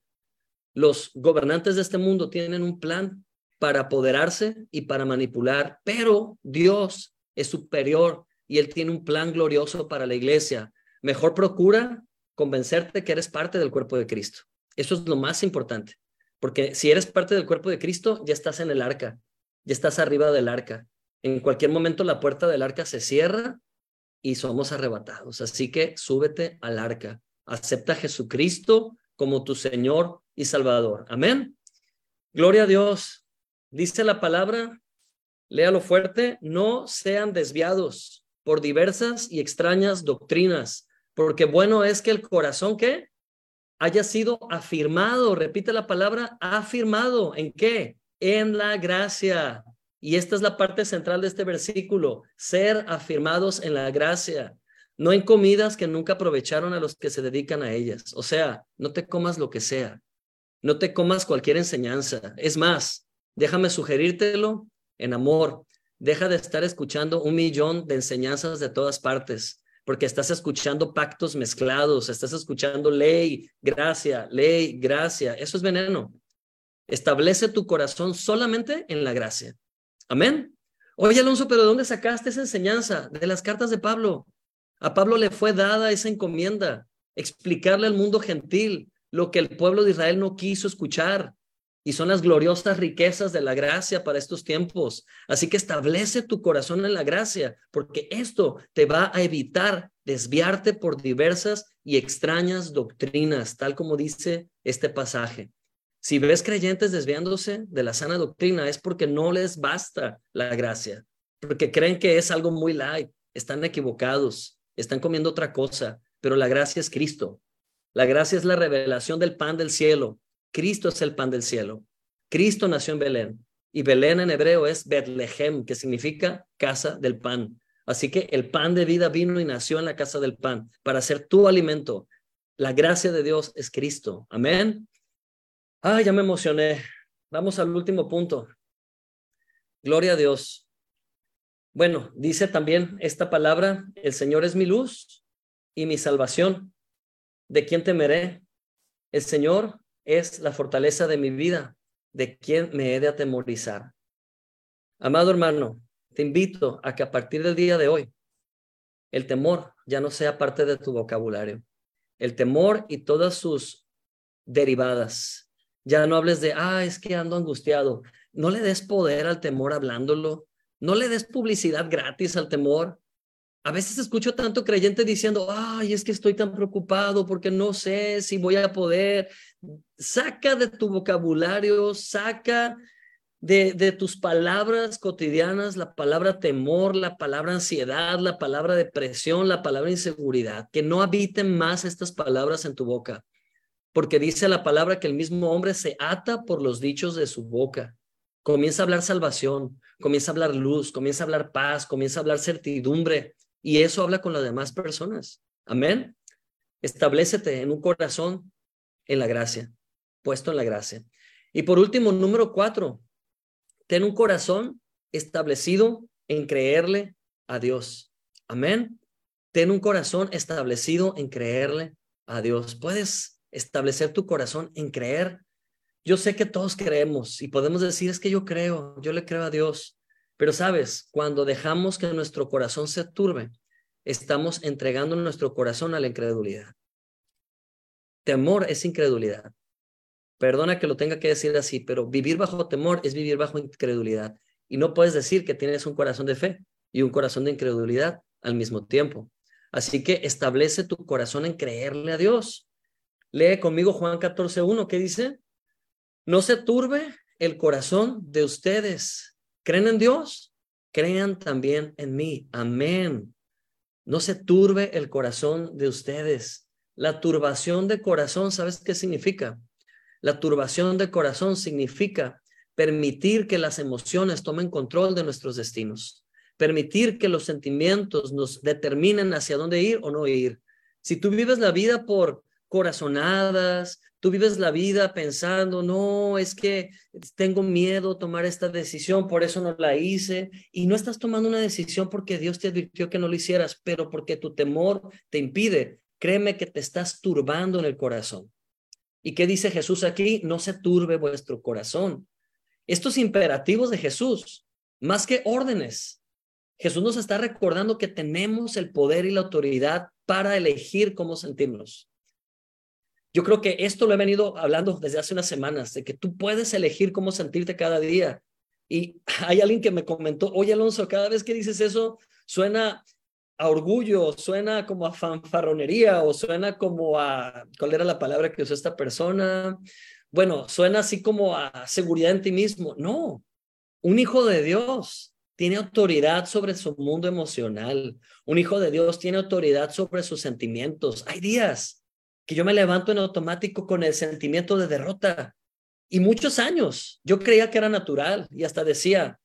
Los gobernantes de este mundo tienen un plan para apoderarse y para manipular, pero Dios es superior y Él tiene un plan glorioso para la iglesia. Mejor procura convencerte que eres parte del cuerpo de Cristo. Eso es lo más importante, porque si eres parte del cuerpo de Cristo, ya estás en el arca, ya estás arriba del arca. En cualquier momento la puerta del arca se cierra y somos arrebatados. Así que súbete al arca. Acepta a Jesucristo como tu Señor y Salvador. Amén. Gloria a Dios. Dice la palabra, léalo fuerte, no sean desviados por diversas y extrañas doctrinas, porque bueno es que el corazón, ¿qué? Haya sido afirmado, repite la palabra, afirmado, ¿en qué? En la gracia. Y esta es la parte central de este versículo, ser afirmados en la gracia, no en comidas que nunca aprovecharon a los que se dedican a ellas. O sea, no te comas lo que sea, no te comas cualquier enseñanza. Es más, déjame sugerírtelo en amor. Deja de estar escuchando 1,000,000 de enseñanzas de todas partes, porque estás escuchando pactos mezclados, estás escuchando ley, gracia. Eso es veneno. Establece tu corazón solamente en la gracia. Amén. Oye, Alonso, ¿pero de dónde sacaste esa enseñanza? De las cartas de Pablo. A Pablo le fue dada esa encomienda, explicarle al mundo gentil lo que el pueblo de Israel no quiso escuchar. Y son las gloriosas riquezas de la gracia para estos tiempos. Así que establece tu corazón en la gracia, porque esto te va a evitar desviarte por diversas y extrañas doctrinas, tal como dice este pasaje. Si ves creyentes desviándose de la sana doctrina, es porque no les basta la gracia, porque creen que es algo muy light, están equivocados, están comiendo otra cosa, pero la gracia es Cristo. La gracia es la revelación del pan del cielo. Cristo es el pan del cielo. Cristo nació en Belén, y Belén en hebreo es Betlehem, que significa casa del pan. Así que el pan de vida vino y nació en la casa del pan para ser tu alimento. La gracia de Dios es Cristo. Amén. Ah, ya me emocioné. Vamos al último punto. Gloria a Dios. Bueno, dice también esta palabra, el Señor es mi luz y mi salvación. ¿De quién temeré? El Señor es la fortaleza de mi vida. ¿De quién me he de atemorizar? Amado hermano, te invito a que a partir del día de hoy, el temor ya no sea parte de tu vocabulario. El temor y todas sus derivadas. Ya no hables de, es que ando angustiado. No le des poder al temor hablándolo. No le des publicidad gratis al temor. A veces escucho tanto creyente diciendo, es que estoy tan preocupado porque no sé si voy a poder. Saca de tu vocabulario, saca de tus palabras cotidianas la palabra temor, la palabra ansiedad, la palabra depresión, la palabra inseguridad. Que no habiten más estas palabras en tu boca. Porque dice la palabra que el mismo hombre se ata por los dichos de su boca. Comienza a hablar salvación, comienza a hablar luz, comienza a hablar paz, comienza a hablar certidumbre. Y eso habla con las demás personas. Amén. Establécete en un corazón en la gracia, puesto en la gracia. Y por último, número 4, ten un corazón establecido en creerle a Dios. Amén. Ten un corazón establecido en creerle a Dios. Puedes establecer tu corazón en creer. Yo sé que todos creemos y podemos decir, es que yo creo, yo le creo a Dios. Pero sabes, cuando dejamos que nuestro corazón se turbe, estamos entregando nuestro corazón a la incredulidad. Temor es incredulidad. Perdona que lo tenga que decir así, pero vivir bajo temor es vivir bajo incredulidad. Y no puedes decir que tienes un corazón de fe y un corazón de incredulidad al mismo tiempo. Así que establece tu corazón en creerle a Dios. Lee conmigo Juan 14:1, ¿qué dice? No se turbe el corazón de ustedes. ¿Creen en Dios? Crean también en mí. Amén. No se turbe el corazón de ustedes. La turbación de corazón, ¿sabes qué significa? La turbación de corazón significa permitir que las emociones tomen control de nuestros destinos. Permitir que los sentimientos nos determinen hacia dónde ir o no ir. Si tú vives la vida por corazonadas, Tú vives la vida pensando, no, es que tengo miedo a tomar esta decisión, por eso no la hice. Y no estás tomando una decisión porque Dios te advirtió que no lo hicieras, pero porque tu temor te impide. Créeme que te estás turbando en el corazón. ¿Y qué dice Jesús aquí? No se turbe vuestro corazón. Estos imperativos de Jesús, más que órdenes, Jesús nos está recordando que tenemos el poder y la autoridad para elegir cómo sentirnos. Yo creo que esto lo he venido hablando desde hace unas semanas, de que tú puedes elegir cómo sentirte cada día. Y hay alguien que me comentó, oye Alonso, cada vez que dices eso suena a orgullo, suena como a fanfarronería o suena como a, ¿cuál era la palabra que usó esta persona? Bueno, suena así como a seguridad en ti mismo. No, un hijo de Dios tiene autoridad sobre su mundo emocional. Un hijo de Dios tiene autoridad sobre sus sentimientos. Hay días que yo me levanto en automático con el sentimiento de derrota. Y muchos años yo creía que era natural y hasta decía,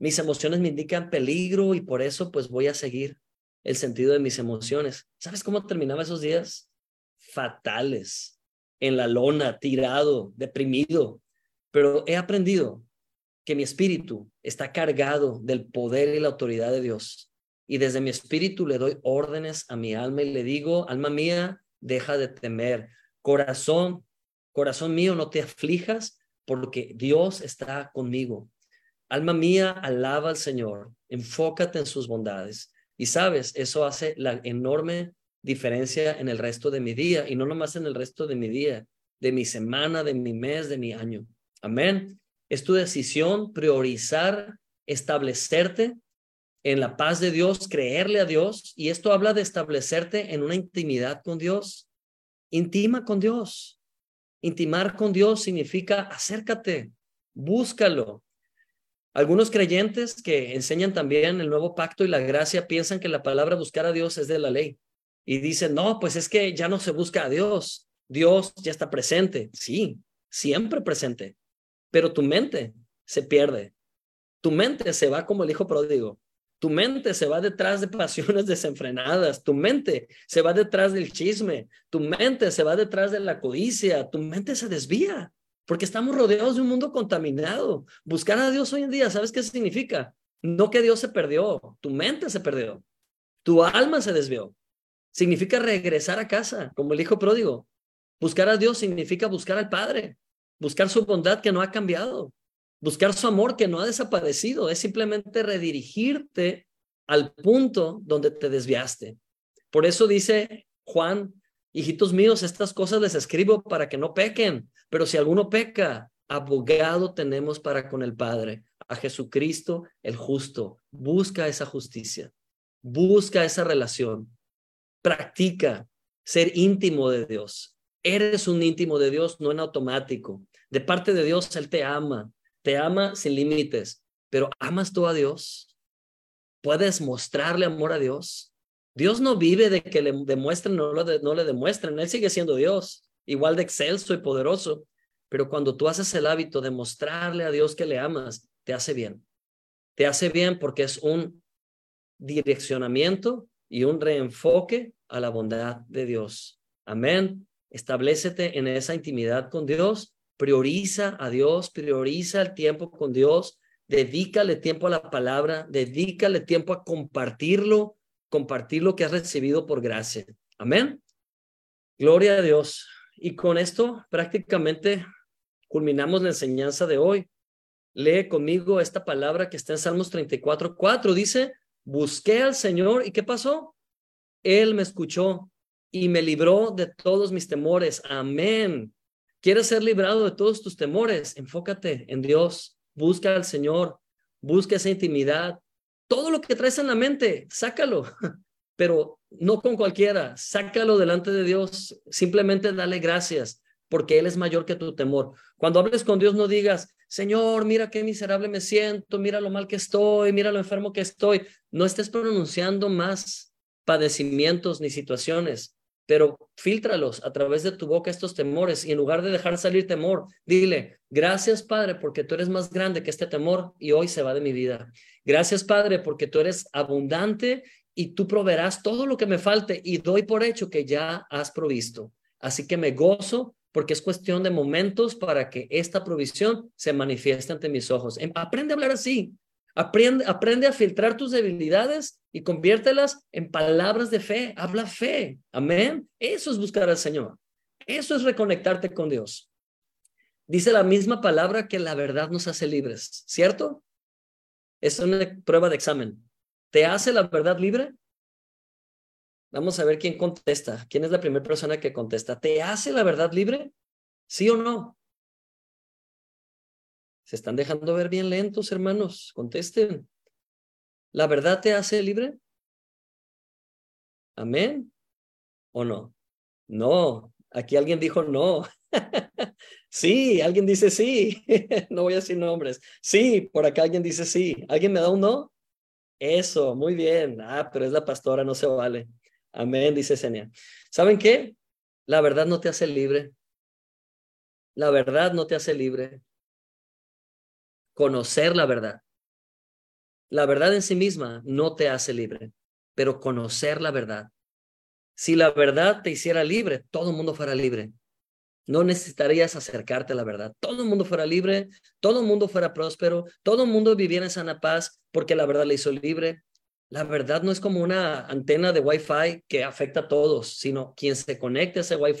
mis emociones me indican peligro y por eso pues voy a seguir el sentido de mis emociones. ¿Sabes cómo terminaba esos días? Fatales, en la lona, tirado, deprimido. Pero he aprendido que mi espíritu está cargado del poder y la autoridad de Dios. Y desde mi espíritu le doy órdenes a mi alma y le digo, alma mía, deja de temer. Corazón mío, no te aflijas porque Dios está conmigo. Alma mía, alaba al Señor, enfócate en sus bondades. Y sabes, eso hace la enorme diferencia en el resto de mi día, y no nomás en el resto de mi día, de mi semana, de mi mes, de mi año. Amén. Es tu decisión priorizar, establecerte en la paz de Dios, creerle a Dios. Y esto habla de establecerte en una intimidad con Dios. Intima con Dios. Intimar con Dios significa acércate, búscalo. Algunos creyentes que enseñan también el nuevo pacto y la gracia piensan que la palabra buscar a Dios es de la ley. Y dicen, no, pues es que ya no se busca a Dios. Dios ya está presente. Sí, siempre presente. Pero tu mente se pierde. Tu mente se va como el hijo pródigo. Tu mente se va detrás de pasiones desenfrenadas. Tu mente se va detrás del chisme. Tu mente se va detrás de la codicia. Tu mente se desvía. Porque estamos rodeados de un mundo contaminado. Buscar a Dios hoy en día, ¿sabes qué significa? No que Dios se perdió, tu mente se perdió, tu alma se desvió. Significa regresar a casa, como el hijo pródigo. Buscar a Dios significa buscar al Padre, buscar su bondad que no ha cambiado, buscar su amor que no ha desaparecido. Es simplemente redirigirte al punto donde te desviaste. Por eso dice Juan, hijitos míos, estas cosas les escribo para que no pequen, pero si alguno peca, abogado tenemos para con el Padre, a Jesucristo el justo. Busca esa justicia, busca esa relación, practica ser íntimo de Dios. Eres un íntimo de Dios, no en automático. De parte de Dios, Él te ama sin límites, pero ¿amas tú a Dios? ¿Puedes mostrarle amor a Dios? Dios no vive de que le demuestren o no le demuestren. Él sigue siendo Dios, igual de excelso y poderoso. Pero cuando tú haces el hábito de mostrarle a Dios que le amas, te hace bien. Te hace bien porque es un direccionamiento y un reenfoque a la bondad de Dios. Amén. Establécete en esa intimidad con Dios. Prioriza a Dios, prioriza el tiempo con Dios. Dedícale tiempo a la palabra, dedícale tiempo a compartir lo que has recibido por gracia. Amén. Gloria a Dios. Y con esto prácticamente culminamos la enseñanza de hoy. Lee conmigo esta palabra que está en Salmos 34:4. Dice, busqué al Señor. ¿Y qué pasó? Él me escuchó y me libró de todos mis temores. Amén. ¿Quieres ser librado de todos tus temores? Enfócate en Dios. Busca al Señor. Busca esa intimidad. Todo lo que traes en la mente, sácalo, pero no con cualquiera, sácalo delante de Dios, simplemente dale gracias, porque Él es mayor que tu temor. Cuando hables con Dios no digas, Señor, mira qué miserable me siento, mira lo mal que estoy, mira lo enfermo que estoy. No estés pronunciando más padecimientos ni situaciones, pero fíltralos a través de tu boca estos temores y en lugar de dejar salir temor, dile, gracias Padre, porque tú eres más grande que este temor y hoy se va de mi vida. Gracias Padre, porque tú eres abundante y tú proveerás todo lo que me falte y doy por hecho que ya has provisto. Así que me gozo porque es cuestión de momentos para que esta provisión se manifieste ante mis ojos. Aprende a hablar así. Aprende a filtrar tus debilidades y conviértelas en palabras de fe. Habla fe. Amén. Eso es buscar al Señor. Eso es reconectarte con Dios. Dice la misma palabra que la verdad nos hace libres, ¿cierto? Es una prueba de examen. ¿Te hace la verdad libre? Vamos a ver quién contesta. ¿Quién es la primera persona que contesta? ¿Te hace la verdad libre? ¿Sí o no? Se están dejando ver bien lentos, hermanos. Contesten. ¿La verdad te hace libre? ¿Amén? ¿O no? No. Aquí alguien dijo no. Sí, alguien dice sí. No voy a decir nombres. Sí, por acá alguien dice sí. ¿Alguien me da un no? Eso, muy bien. Ah, pero es la pastora, no se vale. Amén, dice Senia. ¿Saben qué? La verdad no te hace libre. La verdad no te hace libre. Conocer la verdad. La verdad en sí misma no te hace libre, pero conocer la verdad. Si la verdad te hiciera libre, todo el mundo fuera libre. No necesitarías acercarte a la verdad. Todo el mundo fuera libre, todo el mundo fuera próspero, todo el mundo viviera en sana paz porque la verdad le hizo libre. La verdad no es como una antena de Wi-Fi que afecta a todos, sino quien se conecte a ese Wi-Fi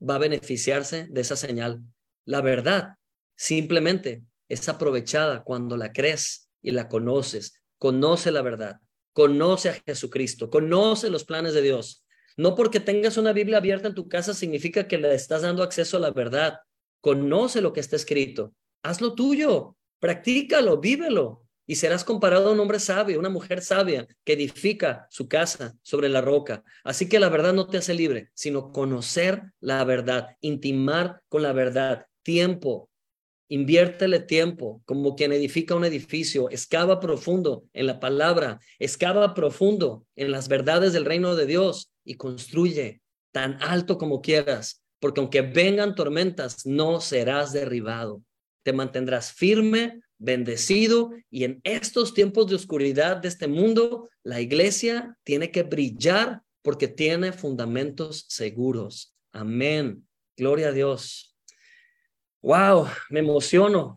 va a beneficiarse de esa señal. La verdad simplemente es aprovechada cuando la crees y la conoces. Conoce la verdad, conoce a Jesucristo, conoce los planes de Dios. No porque tengas una Biblia abierta en tu casa significa que le estás dando acceso a la verdad. Conoce lo que está escrito. Hazlo tuyo, practícalo, vívelo y serás comparado a un hombre sabio, una mujer sabia que edifica su casa sobre la roca. Así que la verdad no te hace libre, sino conocer la verdad, intimar con la verdad, tiempo. Inviértele tiempo, como quien edifica un edificio, excava profundo en la palabra, excava profundo en las verdades del reino de Dios y construye tan alto como quieras, porque aunque vengan tormentas, no serás derribado. Te mantendrás firme, bendecido, y en estos tiempos de oscuridad de este mundo, la iglesia tiene que brillar porque tiene fundamentos seguros. Amén. Gloria a Dios. Wow, me emociono.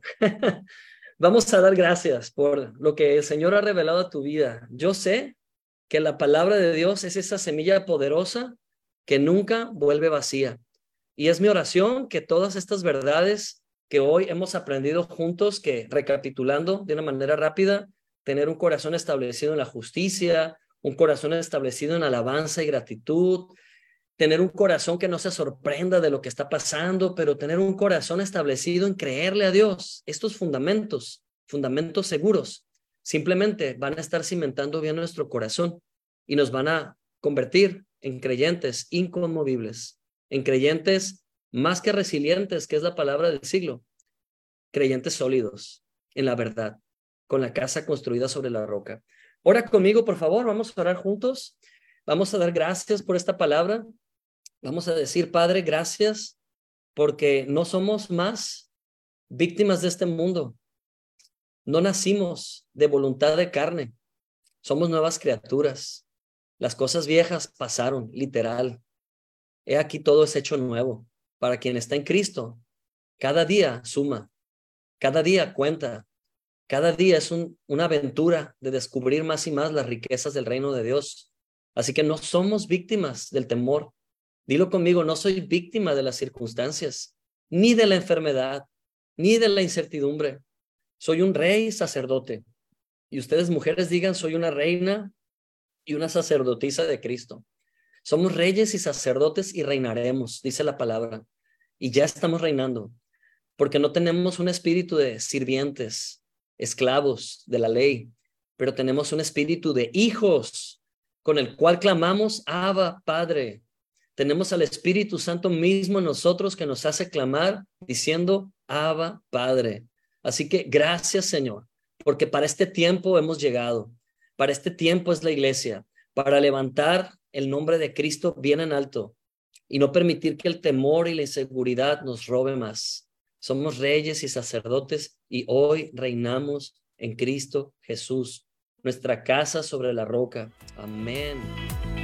Vamos a dar gracias por lo que el Señor ha revelado a tu vida. Yo sé que la palabra de Dios es esa semilla poderosa que nunca vuelve vacía. Y es mi oración que todas estas verdades que hoy hemos aprendido juntos, que recapitulando de una manera rápida, tener un corazón establecido en la justicia, un corazón establecido en alabanza y gratitud, tener un corazón que no se sorprenda de lo que está pasando, pero tener un corazón establecido en creerle a Dios. Estos fundamentos seguros, simplemente van a estar cimentando bien nuestro corazón y nos van a convertir en creyentes inconmovibles, en creyentes más que resilientes, que es la palabra del siglo, creyentes sólidos en la verdad, con la casa construida sobre la roca. Ora conmigo, por favor, vamos a orar juntos. Vamos a dar gracias por esta palabra. Vamos a decir, Padre, gracias, porque no somos más víctimas de este mundo. No nacimos de voluntad de carne. Somos nuevas criaturas. Las cosas viejas pasaron, literal. He aquí todo es hecho nuevo. Para quien está en Cristo, cada día suma, cada día cuenta, cada día es una aventura de descubrir más y más las riquezas del reino de Dios. Así que no somos víctimas del temor. Dilo conmigo, no soy víctima de las circunstancias, ni de la enfermedad, ni de la incertidumbre. Soy un rey sacerdote. Y ustedes, mujeres, digan, soy una reina y una sacerdotisa de Cristo. Somos reyes y sacerdotes y reinaremos, dice la palabra. Y ya estamos reinando, porque no tenemos un espíritu de sirvientes, esclavos de la ley, pero tenemos un espíritu de hijos, con el cual clamamos, Abba, Padre. Tenemos al Espíritu Santo mismo en nosotros que nos hace clamar diciendo, Abba, Padre. Así que gracias, Señor, porque para este tiempo hemos llegado. Para este tiempo es la iglesia, para levantar el nombre de Cristo bien en alto y no permitir que el temor y la inseguridad nos robe más. Somos reyes y sacerdotes y hoy reinamos en Cristo Jesús. Nuestra casa sobre la roca. Amén.